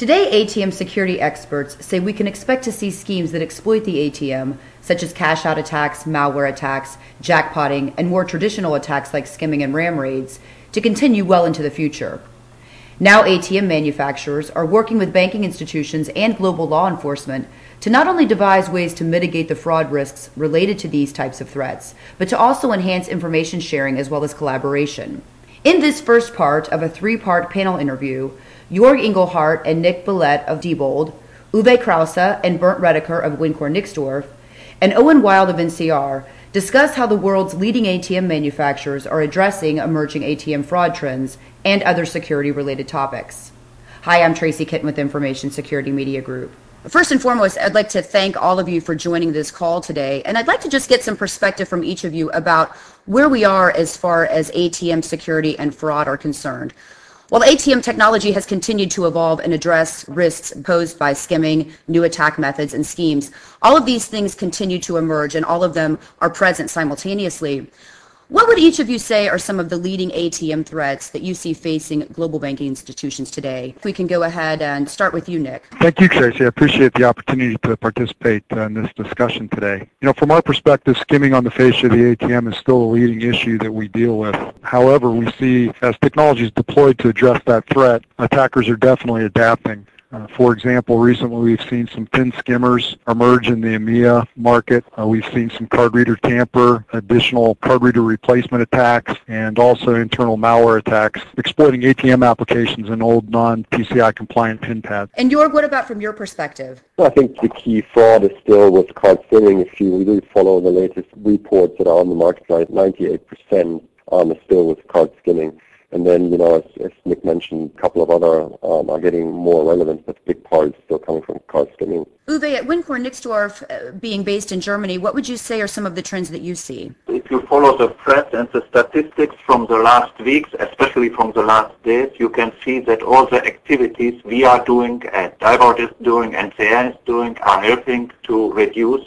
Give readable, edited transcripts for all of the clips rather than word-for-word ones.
Today, ATM security experts say we can expect to see schemes that exploit the ATM, such as cash-out attacks, malware attacks, jackpotting, and more traditional attacks like skimming and ram raids, to continue well into the future. Now ATM manufacturers are working with banking institutions and global law enforcement to not only devise ways to mitigate the fraud risks related to these types of threats, but to also enhance information sharing as well as collaboration. In this first part of a three-part panel interview, Jorg Engelhardt and Nick Billette of Diebold, Uwe Krause and Bernd Redeker of Wincor Nixdorf, and Owen Wild of NCR discuss how the world's leading ATM manufacturers are addressing emerging ATM fraud trends and other security-related topics. Hi, I'm Tracy Kitten with Information Security Media Group. First and foremost, I'd like to thank all of you for joining this call today, and I'd like to just get some perspective from each of you about where we are as far as ATM security and fraud are concerned. While ATM technology has continued to evolve and address risks posed by skimming, new attack methods, and schemes, all of these things continue to emerge, and all of them are present simultaneously. What would each of you say are some of the leading ATM threats that you see facing global banking institutions today? If we can go ahead and start with you, Nick. Thank you, Tracy. I appreciate the opportunity to participate in this discussion today. You know, from our perspective, skimming on the face of the ATM is still a leading issue that we deal with. However, we see as technology is deployed to address that threat, attackers are definitely adapting. For example, recently we've seen some thin skimmers emerge in the EMEA market. We've seen some card reader tamper, additional card reader replacement attacks, and also internal malware attacks, exploiting ATM applications and old non-PCI compliant PIN pads. And Jorg, what about from your perspective? Well, I think the key fraud is still what's called skimming. If you really follow the latest reports that are on the market, like 98% are still with card skimming. And then, you know, as Nick mentioned, a couple of other are getting more relevant, but big part is still coming from card skimming. Uwe, at Wincor Nixdorf, being based in Germany, what would you say are some of the trends that you see? If you follow the press and the statistics from the last weeks, especially from the last days, you can see that all the activities we are doing, Diebold is doing, NCR is doing, are helping to reduce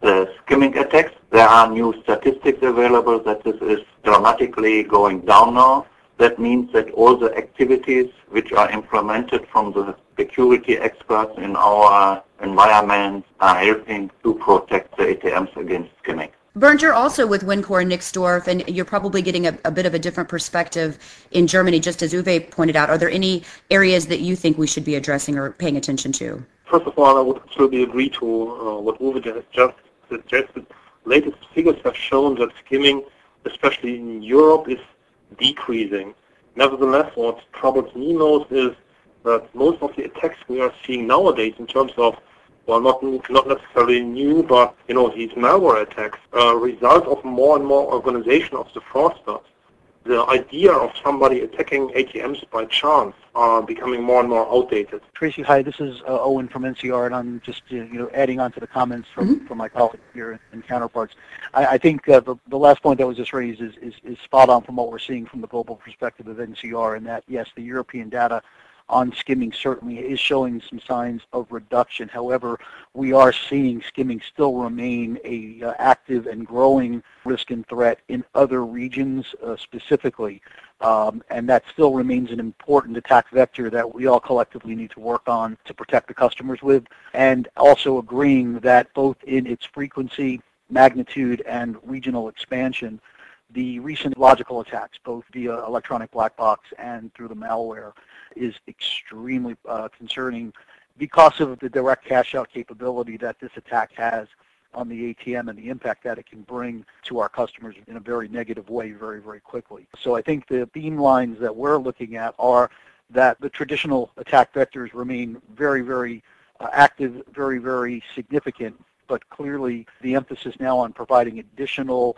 the skimming attacks. There are new statistics available that this is dramatically going down now. That means that all the activities which are implemented from the security experts in our environment are helping to protect the ATMs against skimming. Bernd, you're also with Wincor Nixdorf, and you're probably getting a bit of a different perspective in Germany, just as Uwe pointed out. Are there any areas that you think we should be addressing or paying attention to? First of all, I would absolutely agree to what Uwe has just suggested. Latest figures have shown that skimming, especially in Europe, is decreasing. Nevertheless, what troubles me most is that most of the attacks we are seeing nowadays in terms of, well, not necessarily new, but, you know, these malware attacks are a result of more and more organization of the fraudsters. The idea of somebody attacking ATMs by chance are becoming more and more outdated. Tracy, hi, this is Owen from NCR, and I'm just adding on to the comments from my colleagues here and counterparts. I think the last point that was just raised is spot on from what we're seeing from the global perspective of NCR, and that, yes, the European data on skimming certainly is showing some signs of reduction. However, we are seeing skimming still remain a active and growing risk and threat in other regions specifically. And that still remains an important attack vector that we all collectively need to work on to protect the customers with, and also agreeing that both in its frequency, magnitude, and regional expansion, the recent logical attacks, both via electronic black box and through the malware, is extremely concerning because of the direct cash-out capability that this attack has on the ATM and the impact that it can bring to our customers in a very negative way very, very quickly. So I think the theme lines that we're looking at are that the traditional attack vectors remain very, very active, very, very significant, but clearly the emphasis now on providing additional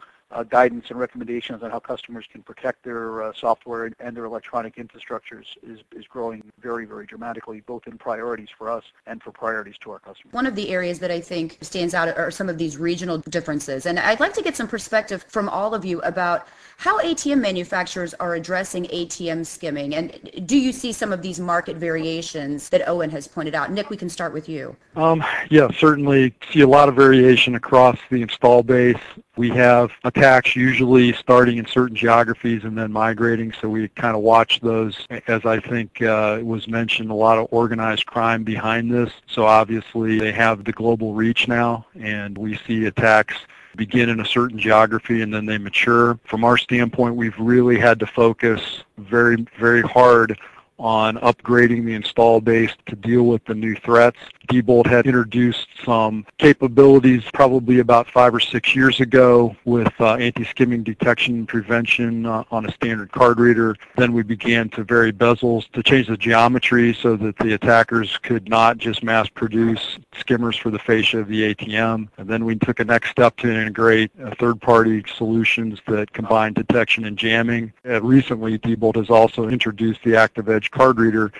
guidance and recommendations on how customers can protect their software and their electronic infrastructures is growing very, very dramatically, both in priorities for us and for priorities to our customers. One of the areas that I think stands out are some of these regional differences. And I'd like to get some perspective from all of you about how ATM manufacturers are addressing ATM skimming. And do you see some of these market variations that Owen has pointed out? Nick, we can start with you. Yeah, certainly see a lot of variation across the install base. We have attacks usually starting in certain geographies and then migrating, so we kind of watch those. As I think was mentioned, a lot of organized crime behind this, so obviously they have the global reach now, and we see attacks begin in a certain geography and then they mature. From our standpoint, we've really had to focus very, very hard on upgrading the install base to deal with the new threats. Diebold had introduced some capabilities probably about 5 or 6 years ago with anti-skimming detection and prevention on a standard card reader. Then we began to vary bezels to change the geometry so that the attackers could not just mass produce skimmers for the fascia of the ATM. And then we took a next step to integrate third-party solutions that combine detection and jamming. Recently, Diebold has also introduced the Active Edge card reader,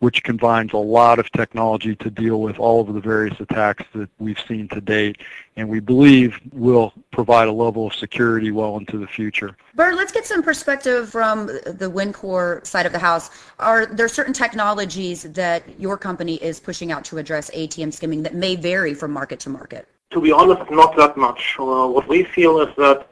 which combines a lot of technology to deal with all of the various attacks that we've seen to date, and we believe will provide a level of security well into the future. Bert, let's get some perspective from the Wincor side of the house. Are there certain technologies that your company is pushing out to address ATM skimming that may vary from market to market? To be honest, not that much. What we feel is that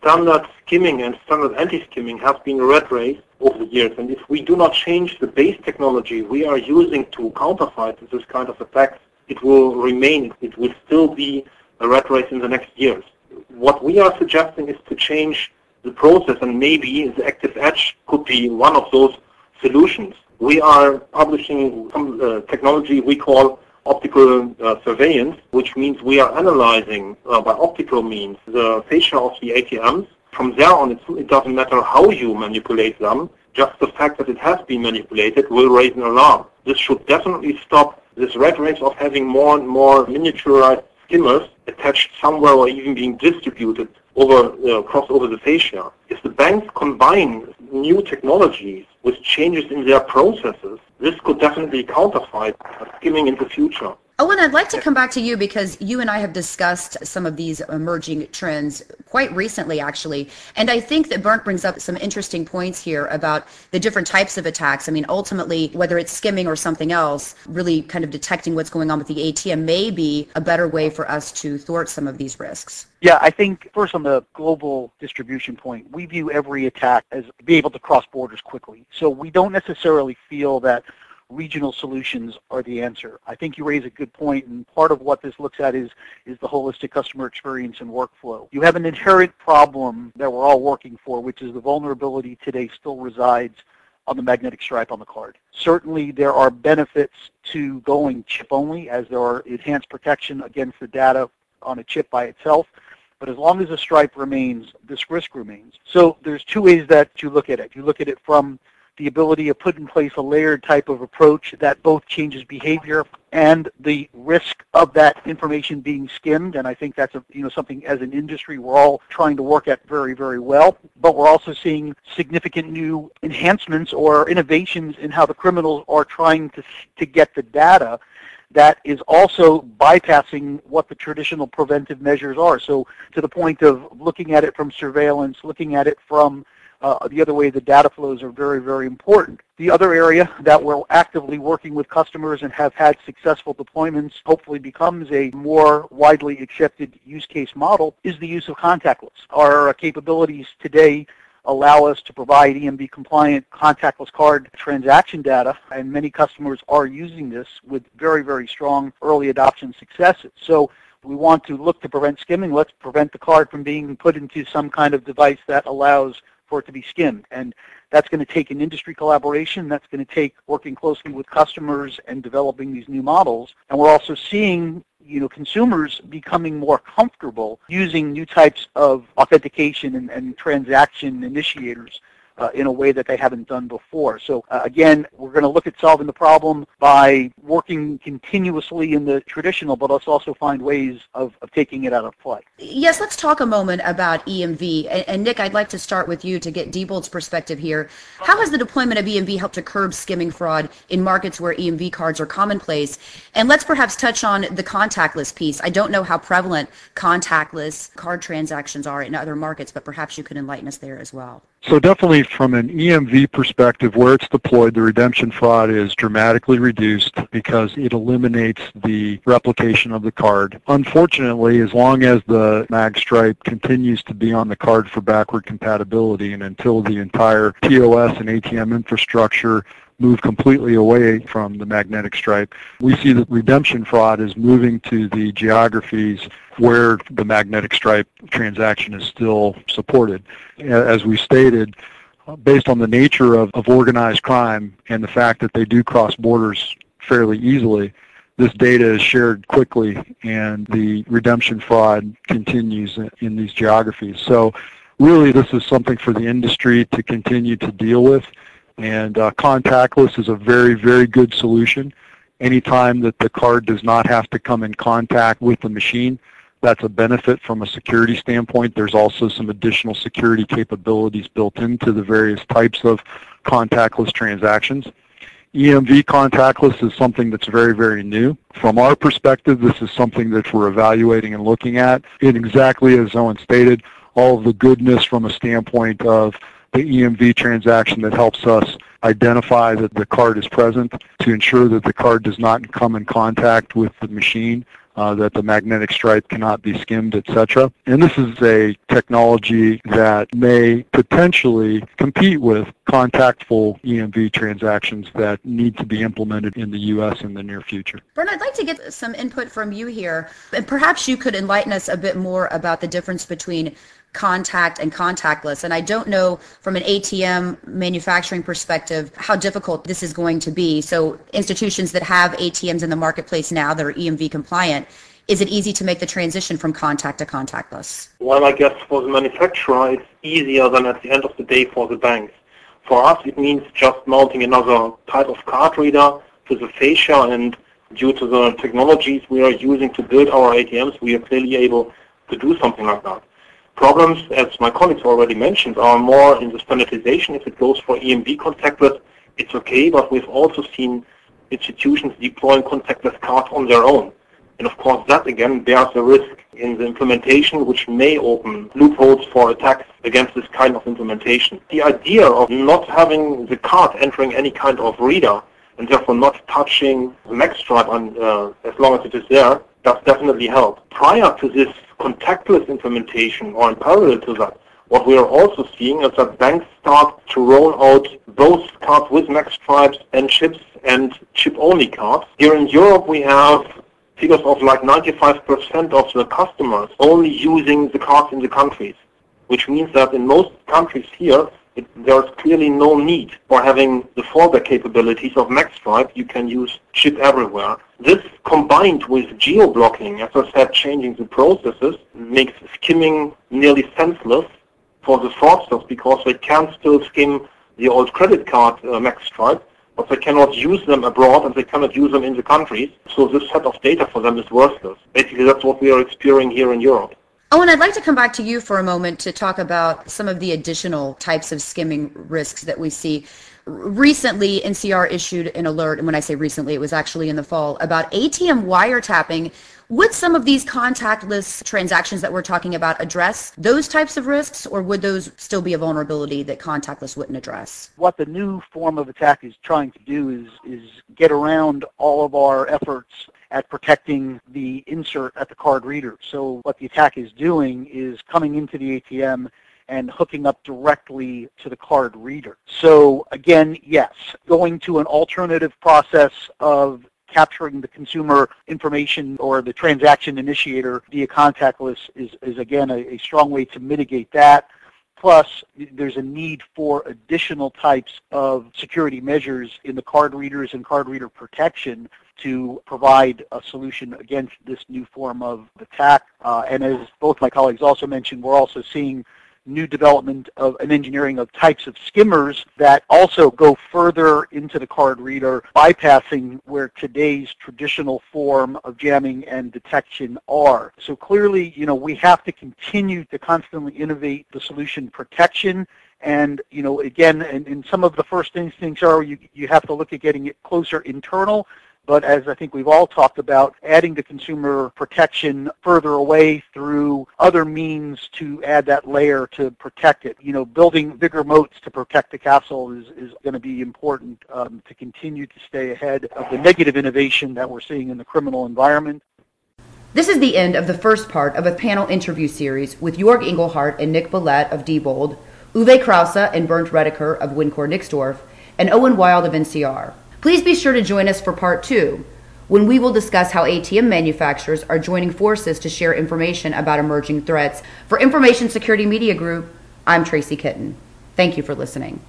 standard skimming and standard anti-skimming have been red race over the years, and if we do not change the base technology we are using to counterfight this kind of attacks, it will remain. It will still be a red race in the next years. What we are suggesting is to change the process, and maybe the Active Edge could be one of those solutions. We are publishing some technology we call optical surveillance, which means we are analyzing by optical means the fascia of the ATMs. From there on, it doesn't matter how you manipulate them, just the fact that it has been manipulated will raise an alarm. This should definitely stop this red race of having more and more miniaturized skimmers attached somewhere or even being distributed across the fascia. If the banks combine new technologies with changes in their processes, this could definitely counterfight skimming in the future. Owen, I'd like to come back to you because you and I have discussed some of these emerging trends quite recently, actually. And I think that Bernd brings up some interesting points here about the different types of attacks. I mean, ultimately, whether it's skimming or something else, really kind of detecting what's going on with the ATM may be a better way for us to thwart some of these risks. Yeah, I think first on the global distribution point, we view every attack as being able to cross borders quickly. So we don't necessarily feel that regional solutions are the answer. I think you raise a good point, and part of what this looks at is the holistic customer experience and workflow. You have an inherent problem that we're all working for, which is the vulnerability today still resides on the magnetic stripe on the card. Certainly there are benefits to going chip only, as there are enhanced protection against the data on a chip by itself. But as long as the stripe remains, this risk remains. So there's two ways that you look at it. You look at it from the ability to put in place a layered type of approach that both changes behavior and the risk of that information being skimmed, and I think that's something as an industry we're all trying to work at very, very well. But we're also seeing significant new enhancements or innovations in how the criminals are trying to get the data that is also bypassing what the traditional preventive measures are. So to the point of looking at it from surveillance, looking at it from the other way, the data flows are very, very important. The other area that we're actively working with customers and have had successful deployments, hopefully becomes a more widely accepted use case model, is the use of contactless. Our capabilities today allow us to provide EMV compliant contactless card transaction data, and many customers are using this with very, very strong early adoption successes. So we want to look to prevent skimming. Let's prevent the card from being put into some kind of device that allows for it to be skimmed. And that's going to take an industry collaboration. That's going to take working closely with customers and developing these new models. And we're also seeing consumers becoming more comfortable using new types of authentication and transaction initiators in a way that they haven't done before. So again, we're going to look at solving the problem by working continuously in the traditional, but let's also find ways of taking it out of play. Yes, let's talk a moment about EMV. And Nick, I'd like to start with you to get Diebold's perspective here. How has the deployment of EMV helped to curb skimming fraud in markets where EMV cards are commonplace? And let's perhaps touch on the contactless piece. I don't know how prevalent contactless card transactions are in other markets, but perhaps you could enlighten us there as well. So definitely from an EMV perspective, where it's deployed, the redemption fraud is dramatically reduced because it eliminates the replication of the card. Unfortunately, as long as the mag stripe continues to be on the card for backward compatibility and until the entire POS and ATM infrastructure move completely away from the magnetic stripe, we see that redemption fraud is moving to the geographies where the magnetic stripe transaction is still supported. As we stated, based on the nature of organized crime and the fact that they do cross borders fairly easily, this data is shared quickly and the redemption fraud continues in these geographies. So really this is something for the industry to continue to deal with. And contactless is a very, very good solution. Anytime that the card does not have to come in contact with the machine, that's a benefit from a security standpoint. There's also some additional security capabilities built into the various types of contactless transactions. EMV contactless is something that's very, very new. From our perspective, this is something that we're evaluating and looking at. And exactly as Owen stated, all of the goodness from a standpoint of the EMV transaction that helps us identify that the card is present, to ensure that the card does not come in contact with the machine, that the magnetic stripe cannot be skimmed, etc. And this is a technology that may potentially compete with contactful EMV transactions that need to be implemented in the U.S. in the near future. Bernd, I'd like to get some input from you here, and perhaps you could enlighten us a bit more about the difference between contact and contactless. And I don't know from an ATM manufacturing perspective how difficult this is going to be. So institutions that have ATMs in the marketplace now that are EMV compliant, is it easy to make the transition from contact to contactless? Well, I guess for the manufacturer it's easier than at the end of the day for the banks. For us it means just mounting another type of card reader to the fascia, and due to the technologies we are using to build our ATMs, we are clearly able to do something like that. Problems, as my colleagues already mentioned, are more in the standardization. If it goes for EMV contactless, it's okay, but we've also seen institutions deploying contactless cards on their own. And of course, that again bears a risk in the implementation, which may open loopholes for attacks against this kind of implementation. The idea of not having the card entering any kind of reader and therefore not touching the mag stripe as long as it is there, does definitely help. Prior to this contactless implementation, or in parallel to that, what we are also seeing is that banks start to roll out both cards with mag stripes and chips and chip-only cards. Here in Europe we have figures of like 95% of the customers only using the cards in the countries, which means that in most countries here there's clearly no need for having the fallback capabilities of MagStripe. You can use chip everywhere. This combined with geo-blocking, as I said, changing the processes, makes skimming nearly senseless for the fraudsters, because they can still skim the old credit card MagStripe, but they cannot use them abroad and they cannot use them in the countries. So this set of data for them is worthless. Basically, that's what we are experiencing here in Europe. Owen, I'd like to come back to you for a moment to talk about some of the additional types of skimming risks that we see. Recently, NCR issued an alert, and when I say recently, it was actually in the fall, about ATM wiretapping. Would some of these contactless transactions that we're talking about address those types of risks, or would those still be a vulnerability that contactless wouldn't address? What the new form of attack is trying to do is get around all of our efforts at protecting the insert at the card reader. So what the attack is doing is coming into the ATM and hooking up directly to the card reader. So again, yes, going to an alternative process of capturing the consumer information or the transaction initiator via contactless is again a strong way to mitigate that. Plus, there's a need for additional types of security measures in the card readers and card reader protection to provide a solution against this new form of attack. And as both my colleagues also mentioned, we're also seeing new development of an engineering of types of skimmers that also go further into the card reader, bypassing where today's traditional form of jamming and detection are. So clearly, we have to continue to constantly innovate the solution protection. And, again, and some of the first instincts are you have to look at getting it closer internal. But as I think we've all talked about, adding the consumer protection further away through other means to add that layer to protect it. You know, building bigger moats to protect the castle is going to be important to continue to stay ahead of the negative innovation that we're seeing in the criminal environment. This is the end of the first part of a panel interview series with Jorg Engelhardt and Nick Billette of Diebold, Uwe Krause and Bernd Redeker of Wincor Nixdorf, and Owen Wild of NCR. Please be sure to join us for part 2, when we will discuss how ATM manufacturers are joining forces to share information about emerging threats. For Information Security Media Group, I'm Tracy Kitten. Thank you for listening.